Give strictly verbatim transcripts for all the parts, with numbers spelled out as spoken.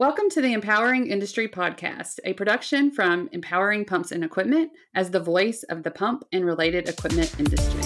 Welcome to the Empowering Industry Podcast, a production from Empowering Pumps and Equipment as the voice of the pump and related equipment industry.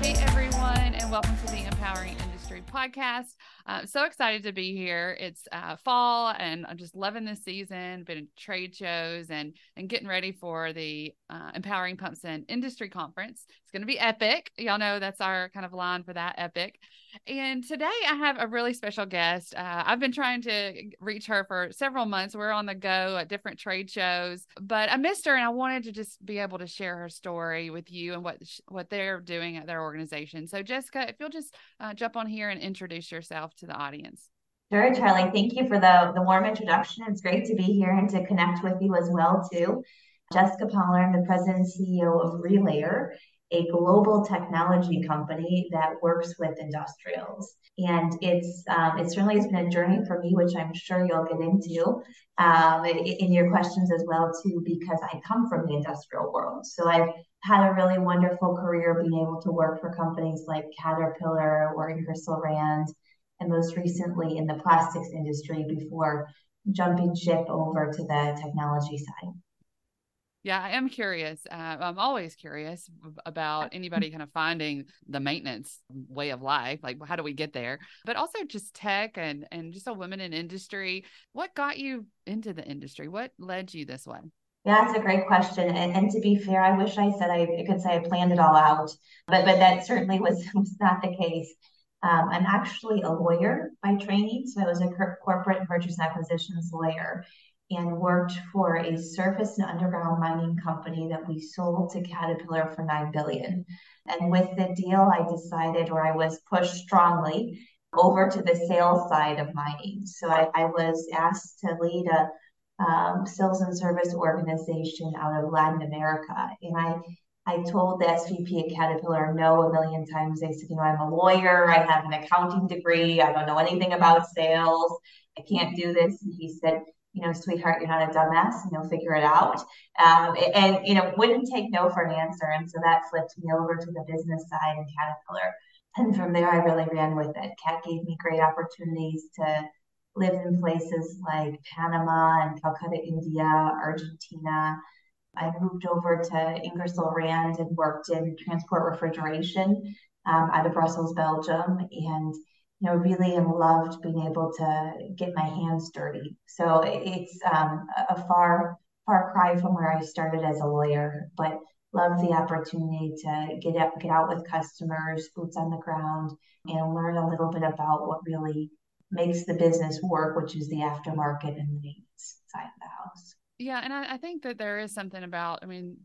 Hey everyone, and welcome to the Empowering Industry Podcast. I'm so excited to be here. It's uh, fall, and I'm just loving this season. Been at trade shows and and getting ready for the uh, Empowering Pumps and Industry Conference. It's going to be epic. Y'all know that's our kind of line for that, epic. And today I have a really special guest. Uh, I've been trying to reach her for several months. We're on the go at different trade shows, but I missed her, and I wanted to just be able to share her story with you and what what they're doing at their organization. So Jessica, if you'll just uh, jump on here and introduce yourself to the audience. Sure, Charlie. Thank you for the, the warm introduction. It's great to be here and to connect with you as well, too. Jessica Poliner, I'm the president and C E O of Relayr, a global technology company that works with industrials. And it's um, it certainly has been a journey for me, which I'm sure you'll get into um, in your questions as well, too, because I come from the industrial world. So I've had a really wonderful career being able to work for companies like Caterpillar or Ingersoll Rand, and most recently in the plastics industry before jumping ship over to the technology side. Yeah, I am curious. Uh, I'm always curious about anybody kind of finding the maintenance way of life. Like, how do we get there? But also just tech and, and just a woman in industry. What got you into the industry? What led you this way? Yeah, that's a great question. And, and to be fair, I wish I said I could say I planned it all out, but, but that certainly was, was not the case. Um, I'm actually a lawyer by training, so I was a corporate mergers and acquisitions lawyer and worked for a surface and underground mining company that we sold to Caterpillar for nine billion dollars. And with the deal, I decided, or I was pushed strongly over to the sales side of mining. So I, I was asked to lead a um, sales and service organization out of Latin America, and I I told the S V P at Caterpillar no a million times. I said, you know, I'm a lawyer. I have an accounting degree. I don't know anything about sales. I can't do this. And he said, you know, sweetheart, you're not a dumbass. You know, figure it out. Um, and, you know, wouldn't take no for an answer. And so that flipped me over to the business side in Caterpillar. And from there, I really ran with it. Cat gave me great opportunities to live in places like Panama and Calcutta, India, Argentina. I moved over to Ingersoll Rand and worked in transport refrigeration um, out of Brussels, Belgium, and you know really loved being able to get my hands dirty. So it's um, a far, far cry from where I started as a lawyer, but loved the opportunity to get up, get out with customers, boots on the ground, and learn a little bit about what really makes the business work, which is the aftermarket and the maintenance side of the house. Yeah. And I, I think that there is something about, I mean,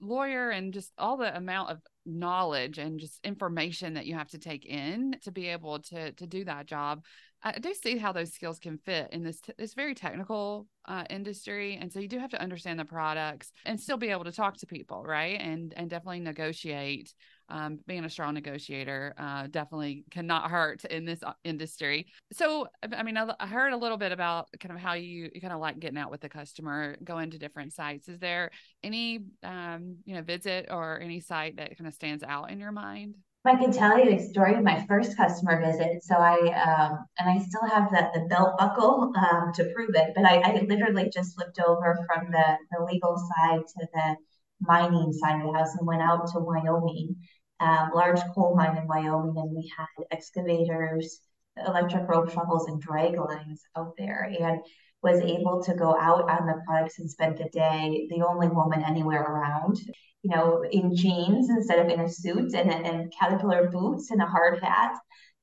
lawyer and just all the amount of knowledge and just information that you have to take in to be able to to do that job. I do see how those skills can fit in this, t- this very technical uh, industry. And so you do have to understand the products and still be able to talk to people, right? And, and definitely negotiate. Um, being a strong negotiator uh, definitely cannot hurt in this industry. So, I mean, I, I heard a little bit about kind of how you, you kind of like getting out with the customer, going to different sites. Is there any, um, you know, visit or any site that kind of stands out in your mind? I can tell you the story of my first customer visit. So I, um, and I still have the, the belt buckle um, to prove it, but I, I literally just flipped over from the, the legal side to the mining side of the house and went out to Wyoming, um, large coal mine in Wyoming, and we had excavators, electric rope shovels, and drag lines out there, and was able to go out on the products and spend the day, the only woman anywhere around, you know, in jeans instead of in a suit, and, and Caterpillar boots and a hard hat.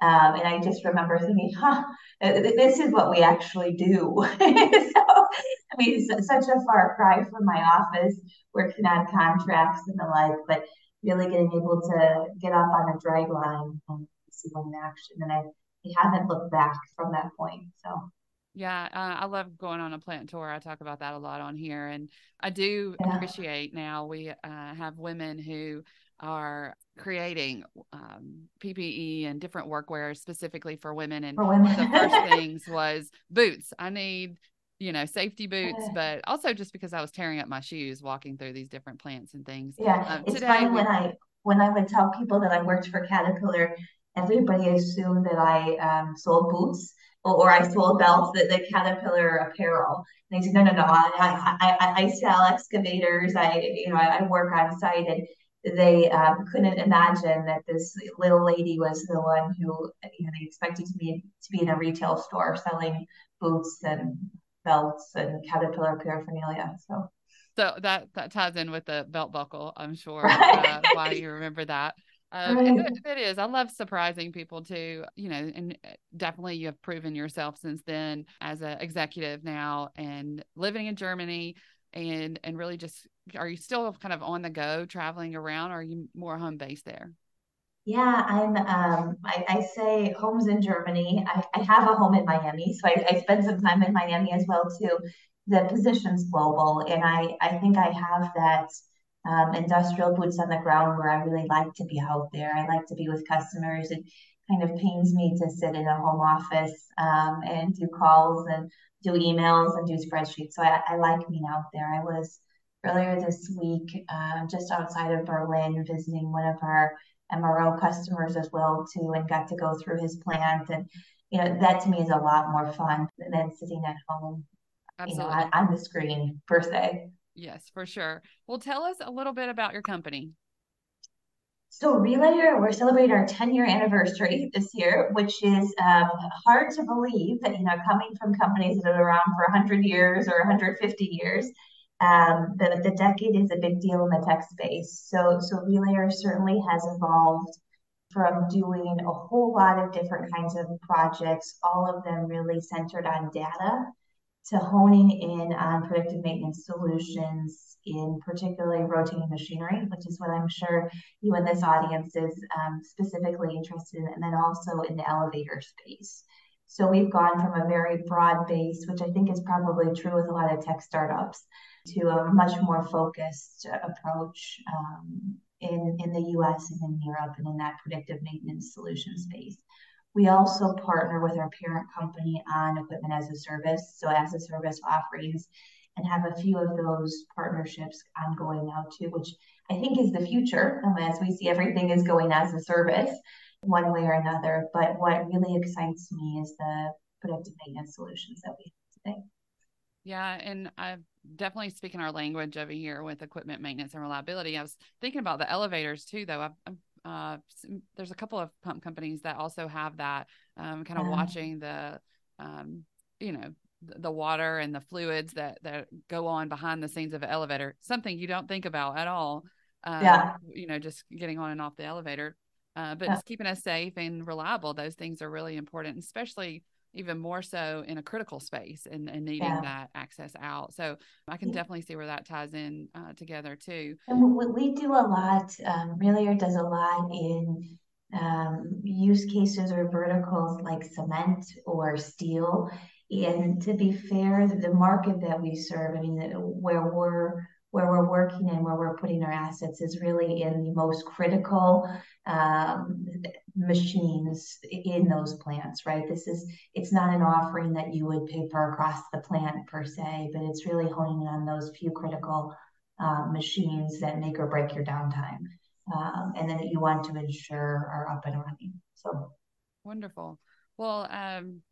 Um, and I just remember thinking, huh, this is what we actually do. So, I mean, it's such a far cry from my office, working on contracts and the like, but really getting able to get up on a drag line and see them in action. And I, I haven't looked back from that point, so. Yeah, uh, I love going on a plant tour. I talk about that a lot on here. And I do yeah. appreciate now we uh, have women who are creating um, P P E and different workwear specifically for women. And for women. One of the first things was boots. I need you know, safety boots, but also just because I was tearing up my shoes walking through these different plants and things. Yeah, um, it's funny we- when I when I would tell people that I worked for Caterpillar, everybody assumed that I um, sold boots or, or I sold belts, the, the Caterpillar apparel. And I said, no, no, no, I I, I, I sell excavators. I you know I, I work on site, and they um, couldn't imagine that this little lady was the one who, you know, they expected to be to be in a retail store selling boots and belts and Caterpillar paraphernalia. So, so that that ties in with the belt buckle, I'm sure. Right. Uh, why you remember that? Um, right. And it is. I love surprising people too. You know, and definitely you have proven yourself since then as an executive now, and living in Germany, and and really just, are you still kind of on the go traveling around, or are you more home based there? Yeah, I'm, um, I, I say home's in Germany. I, I have a home in Miami, so I, I spend some time in Miami as well too. The position's global, and I, I think I have that um, industrial boots on the ground where I really like to be out there. I like to be with customers. It kind of pains me to sit in a home office um, and do calls and do emails and do spreadsheets. So I, I like being out there. I was earlier this week uh, just outside of Berlin visiting one of our M R O customers as well too, and got to go through his plant, and you know that to me is a lot more fun than sitting at home, Absolutely. you know, on, on the screen per se. Yes, for sure. Well, tell us a little bit about your company. So Relayr, we're celebrating our ten-year anniversary this year, which is um, hard to believe that, you know, coming from companies that are around for one hundred years or one hundred fifty years. Um, the, the decade is a big deal in the tech space. So, so Relayr certainly has evolved from doing a whole lot of different kinds of projects, all of them really centered on data, to honing in on predictive maintenance solutions, in particularly rotating machinery, which is what I'm sure you and this audience is um, specifically interested in, and then also in the elevator space. So we've gone from a very broad base, which I think is probably true with a lot of tech startups, to a much more focused approach um, in, in the U S and in Europe and in that predictive maintenance solution space. We also partner with our parent company on equipment as a service, so as a service offerings, and have a few of those partnerships ongoing now too, which I think is the future, as we see everything is going as a service one way or another. But what really excites me is the predictive maintenance solutions that we have today. Yeah, and I'm definitely speaking our language over here with equipment maintenance and reliability. I was thinking about the elevators too, though. I've, I've, uh, there's a couple of pump companies that also have that, um, kind of yeah. watching the, um, you know, the water and the fluids that, that go on behind the scenes of an elevator, something you don't think about at all, um, yeah. you know, just getting on and off the elevator. Uh, but yeah. just keeping us safe and reliable, those things are really important, especially even more so in a critical space, and, and needing yeah. that access out. So I can yeah. definitely see where that ties in uh, together too. And what we do a lot, um, Relayr does a lot in um, use cases or verticals like cement or steel. And to be fair, the market that we serve, I mean, where we're where we're working and where we're putting our assets is really in the most critical um, machines in those plants, right? This is, it's not an offering that you would pay for across the plant per se, but it's really honing in on those few critical uh, machines that make or break your downtime. Um, and then that you want to ensure are up and running. So. Wonderful. Well, um,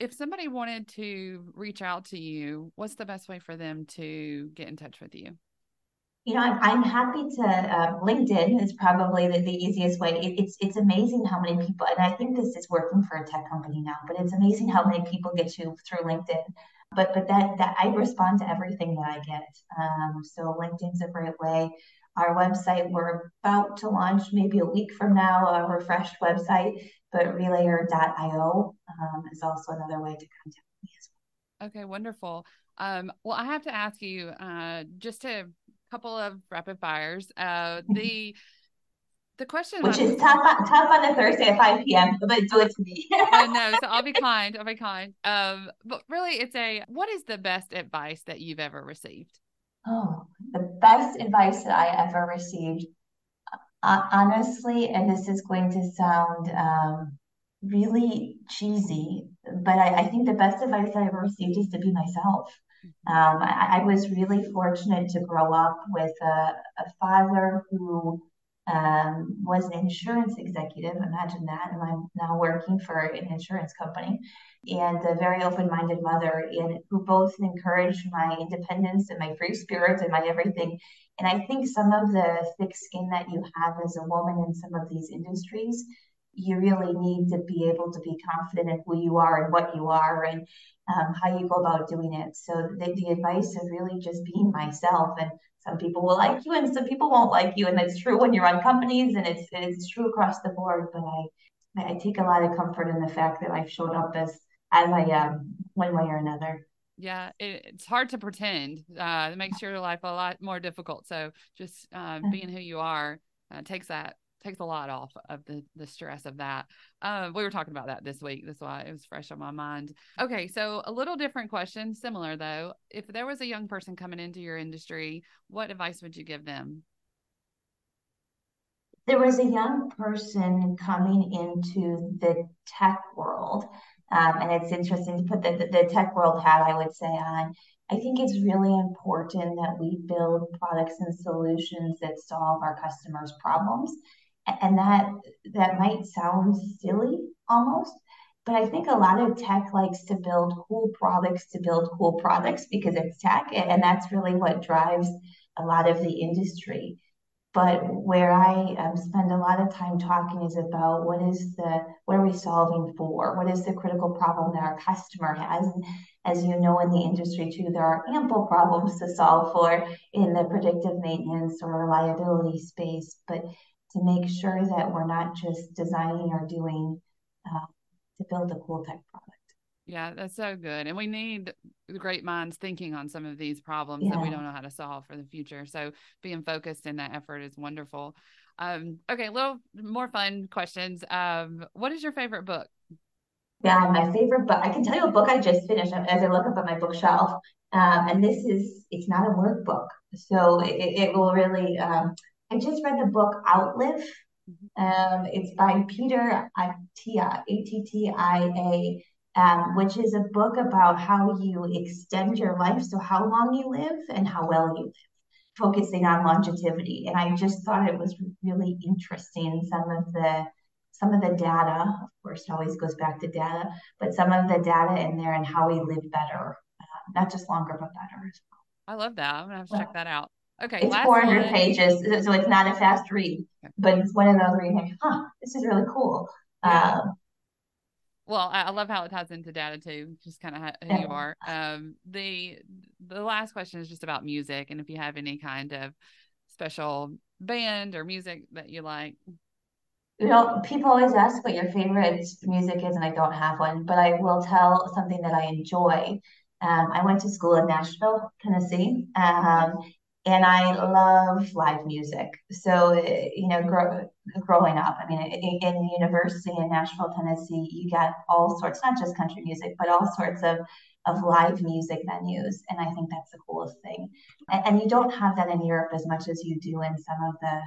if somebody wanted to reach out to you, what's the best way for them to get in touch with you? You know, I'm, I'm happy to, uh, LinkedIn is probably the, the easiest way. It, it's it's amazing how many people, and I think this is working for a tech company now, but it's amazing how many people get you through LinkedIn. But but that, that I respond to everything that I get. Um, so LinkedIn's a great way. Our website, we're about to launch maybe a week from now, a refreshed website, but relayr dot io um, is also another way to contact me as well. Okay, wonderful. Um, well, I have to ask you uh, just a couple of rapid fires. Uh, the the question, which is tough on, tough on a Thursday at five p.m., but do it to me. uh, no, so I'll be kind. I'll be kind. Um, but really, it's a what is the best advice that you've ever received? Oh, the best advice that I ever received, uh, honestly, and this is going to sound um, really cheesy, but I, I think the best advice I ever received is to be myself. Um, I, I was really fortunate to grow up with a, a father who um, was an insurance executive. Imagine that. And I'm now working for an insurance company, and a very open-minded mother, and who both encouraged my independence and my free spirit and my everything. And I think some of the thick skin that you have as a woman in some of these industries, you really need to be able to be confident in who you are and what you are and um, how you go about doing it. So the, the advice is really just being myself. And some people will like you and some people won't like you. And that's true when you're on companies, and it's, it's true across the board. But I, I take a lot of comfort in the fact that I've showed up as, as I am one way or another. Yeah, it, it's hard to pretend. Uh, it makes your life a lot more difficult. So just uh, being who you are uh, takes that. takes a lot off of the, the stress of that. Uh, we were talking about that this week. That's why it was fresh on my mind. Okay. So a little different question, similar though. If there was a young person coming into your industry, what advice would you give them? There was a young person coming into the tech world. Um, and it's interesting to put the, the, the tech world hat, I would say, on. I think it's really important that we build products and solutions that solve our customers' problems. And that that might sound silly almost, but I think a lot of tech likes to build cool products to build cool products because it's tech, and that's really what drives a lot of the industry. But where I um, spend a lot of time talking is about what is the, what are we solving for? What is the critical problem that our customer has? And as you know, in the industry too, there are ample problems to solve for in the predictive maintenance or reliability space, but to make sure that we're not just designing or doing uh, to build a cool tech product. Yeah, that's so good. And we need great minds thinking on some of these problems yeah. that we don't know how to solve for the future. So being focused in that effort is wonderful. Um, okay, a little more fun questions. Um, what is your favorite book? Yeah, my favorite book. I can tell you a book I just finished as I look up at my bookshelf. Um, and this is, it's not a workbook. So it, it will really, um, I just read the book Outlive. Um, it's by Peter Attia, A T T I A. Um, which is a book about how you extend your life, so how long you live and how well you live, focusing on longevity. And I just thought it was really interesting, some of the some of the data, of course, it always goes back to data, but some of the data in there and how we live better, uh, not just longer, but better as well. I love that. I'm going to have to check that out. Okay, it's last four hundred one. Pages, so it's not a fast read, but it's one of those where you're like, huh, this is really cool. Yeah. Um, Well, I love how it ties into data too, just kind of who you are. Um, the the last question is just about music, and if you have any kind of special band or music that you like. You know, people always ask what your favorite music is, and I don't have one, but I will tell something that I enjoy. Um, I went to school in Nashville, Tennessee, um, and I love live music. So, you know, grow, growing up, I mean, in, in university in Nashville, Tennessee, you got all sorts, not just country music, but all sorts of, of live music venues. And I think that's the coolest thing. And, and you don't have that in Europe as much as you do in some of the,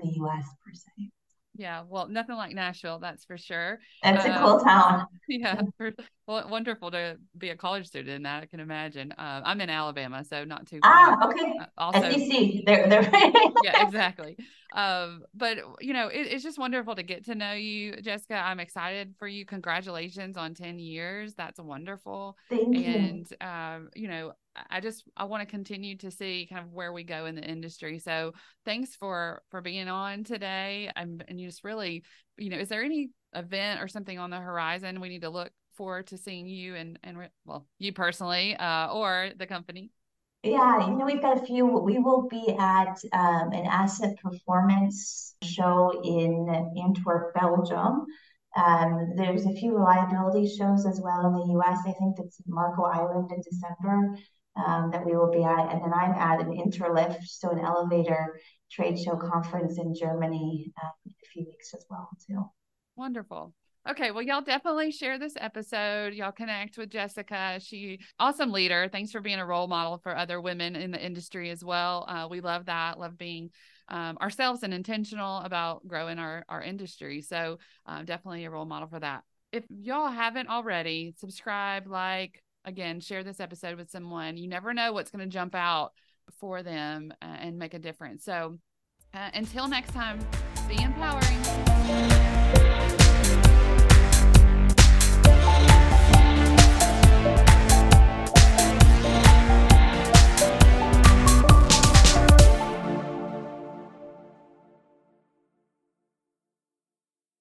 the U S per se. Yeah. Well, nothing like Nashville. That's for sure. It's a um, cool town. Yeah. For, well, wonderful to be a college student in that. I can imagine. Uh, I'm in Alabama, so not too far. Ah, okay. Uh, also, S E C. They're, they're yeah, exactly. Um, but, you know, it, it's just wonderful to get to know you, Jessica. I'm excited for you. Congratulations on ten years. That's wonderful. Thank you. And, um, you know, I just, I want to continue to see kind of where we go in the industry. So thanks for, for being on today. And, and you just really, you know, is there any event or something on the horizon we need to look forward to seeing you and, and re- well, you personally, uh, or the company? Yeah, you know, we've got a few. We will be at um, an asset performance show in Antwerp, Belgium. Um, there's a few reliability shows as well in the U S. I think that's Marco Island in December. Um, that we will be at. And then I'm at an Interlift, so an elevator trade show conference in Germany uh, in a few weeks as well, too. Wonderful. Okay. Well, y'all definitely share this episode. Y'all connect with Jessica. She awesome leader. Thanks for being a role model for other women in the industry as well. Uh, we love that. Love being um, ourselves and intentional about growing our, our industry. So uh, definitely a role model for that. If y'all haven't already, subscribe, like, again, share this episode with someone. You never know what's going to jump out for them uh, and make a difference. So uh, until next time, be empowering.